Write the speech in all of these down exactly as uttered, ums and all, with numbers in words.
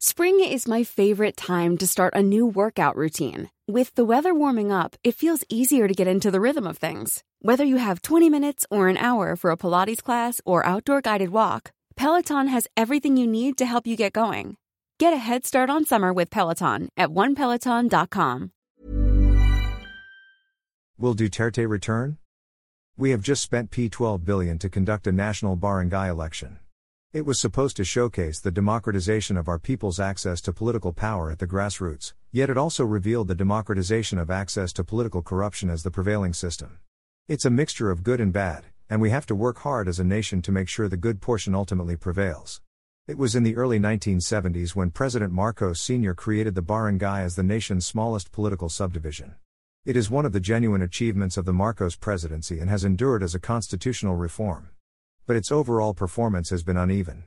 Spring is my favorite time to start a new workout routine. With the weather warming up, it feels easier to get into the rhythm of things. Whether you have twenty minutes or an hour for a Pilates class or outdoor guided walk, Peloton has everything you need to help you get going. Get a head start on summer with Peloton at one peloton dot com. Will Duterte return? We have just spent twelve billion dollars to conduct a national barangay election. It was supposed to showcase the democratization of our people's access to political power at the grassroots, yet it also revealed the democratization of access to political corruption as the prevailing system. It's a mixture of good and bad, and we have to work hard as a nation to make sure the good portion ultimately prevails. It was in the early nineteen seventies when President Marcos Senior created the barangay as the nation's smallest political subdivision. It is one of the genuine achievements of the Marcos presidency and has endured as a constitutional reform. But its overall performance has been uneven.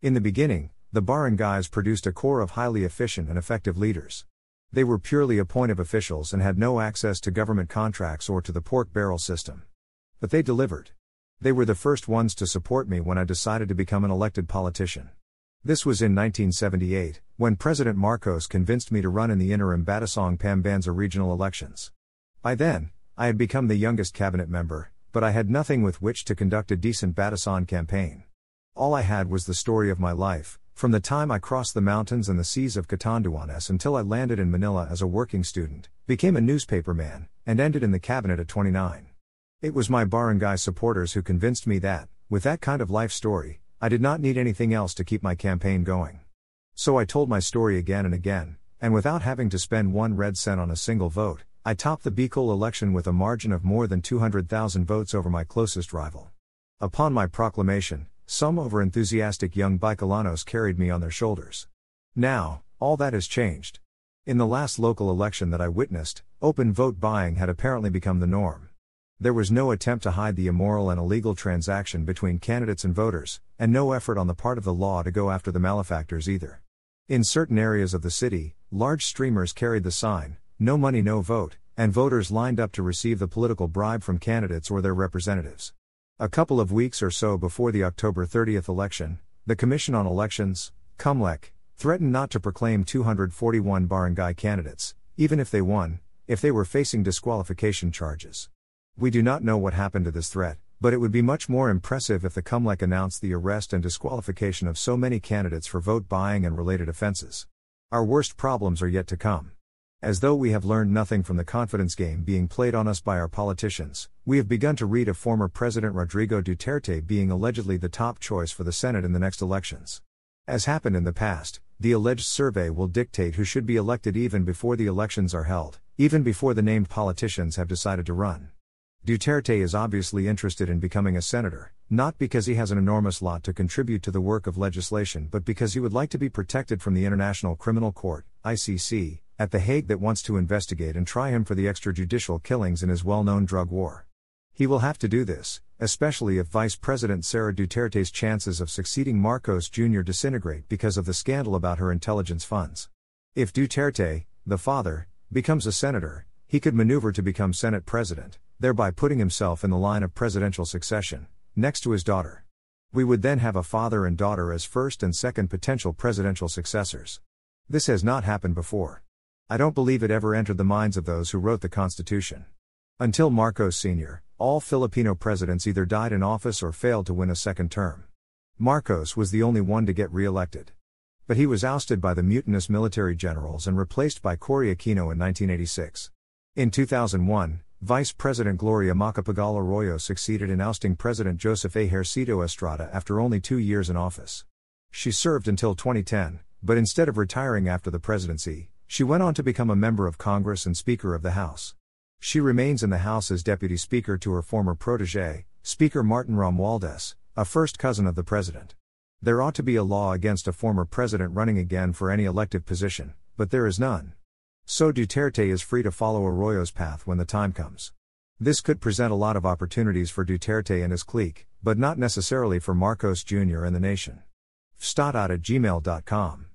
In the beginning, the barangays produced a core of highly efficient and effective leaders. They were purely appointive officials and had no access to government contracts or to the pork barrel system. But they delivered. They were the first ones to support me when I decided to become an elected politician. This was in nineteen seventy-eight, when President Marcos convinced me to run in the interim Batasang Pambansa regional elections. By then, I had become the youngest cabinet member, but I had nothing with which to conduct a decent Batasang campaign. All I had was the story of my life, from the time I crossed the mountains and the seas of Catanduanes until I landed in Manila as a working student, became a newspaperman, and ended in the cabinet at twenty-nine. It was my barangay supporters who convinced me that, with that kind of life story, I did not need anything else to keep my campaign going. So I told my story again and again, and without having to spend one red cent on a single vote, I topped the Bicol election with a margin of more than two hundred thousand votes over my closest rival. Upon my proclamation, some overenthusiastic young Bicolanos carried me on their shoulders. Now, all that has changed. In the last local election that I witnessed, open vote buying had apparently become the norm. There was no attempt to hide the immoral and illegal transaction between candidates and voters, and no effort on the part of the law to go after the malefactors either. In certain areas of the city, large streamers carried the sign, "No money, no vote," and voters lined up to receive the political bribe from candidates or their representatives. A couple of weeks or so before the October thirtieth election, the Commission on Elections, Comelec, threatened not to proclaim two hundred forty-one barangay candidates, even if they won, if they were facing disqualification charges. We do not know what happened to this threat, but it would be much more impressive if the Comelec announced the arrest and disqualification of so many candidates for vote buying and related offenses. Our worst problems are yet to come. As though we have learned nothing from the confidence game being played on us by our politicians, we have begun to read of former President Rodrigo Duterte being allegedly the top choice for the Senate in the next elections. As happened in the past, the alleged survey will dictate who should be elected even before the elections are held, even before the named politicians have decided to run. Duterte is obviously interested in becoming a senator, not because he has an enormous lot to contribute to the work of legislation, but because he would like to be protected from the International Criminal Court, I C C, at The Hague, that wants to investigate and try him for the extrajudicial killings in his well-known drug war. He will have to do this, especially if Vice President Sara Duterte's chances of succeeding Marcos Junior disintegrate because of the scandal about her intelligence funds. If Duterte, the father, becomes a senator, he could maneuver to become Senate President, thereby putting himself in the line of presidential succession, next to his daughter. We would then have a father and daughter as first and second potential presidential successors. This has not happened before. I don't believe it ever entered the minds of those who wrote the Constitution. Until Marcos Senior, all Filipino presidents either died in office or failed to win a second term. Marcos was the only one to get re-elected. But he was ousted by the mutinous military generals and replaced by Cory Aquino in nineteen eighty-six. In two thousand one, Vice President Gloria Macapagal Arroyo succeeded in ousting President Joseph Ejercito Estrada after only two years in office. She served until twenty ten, but instead of retiring after the presidency, she went on to become a member of Congress and Speaker of the House. She remains in the House as Deputy Speaker to her former protege, Speaker Martin Romualdes, a first cousin of the President. There ought to be a law against a former President running again for any elective position, but there is none. So Duterte is free to follow Arroyo's path when the time comes. This could present a lot of opportunities for Duterte and his clique, but not necessarily for Marcos Junior and the nation. f s t o t dot at gmail dot com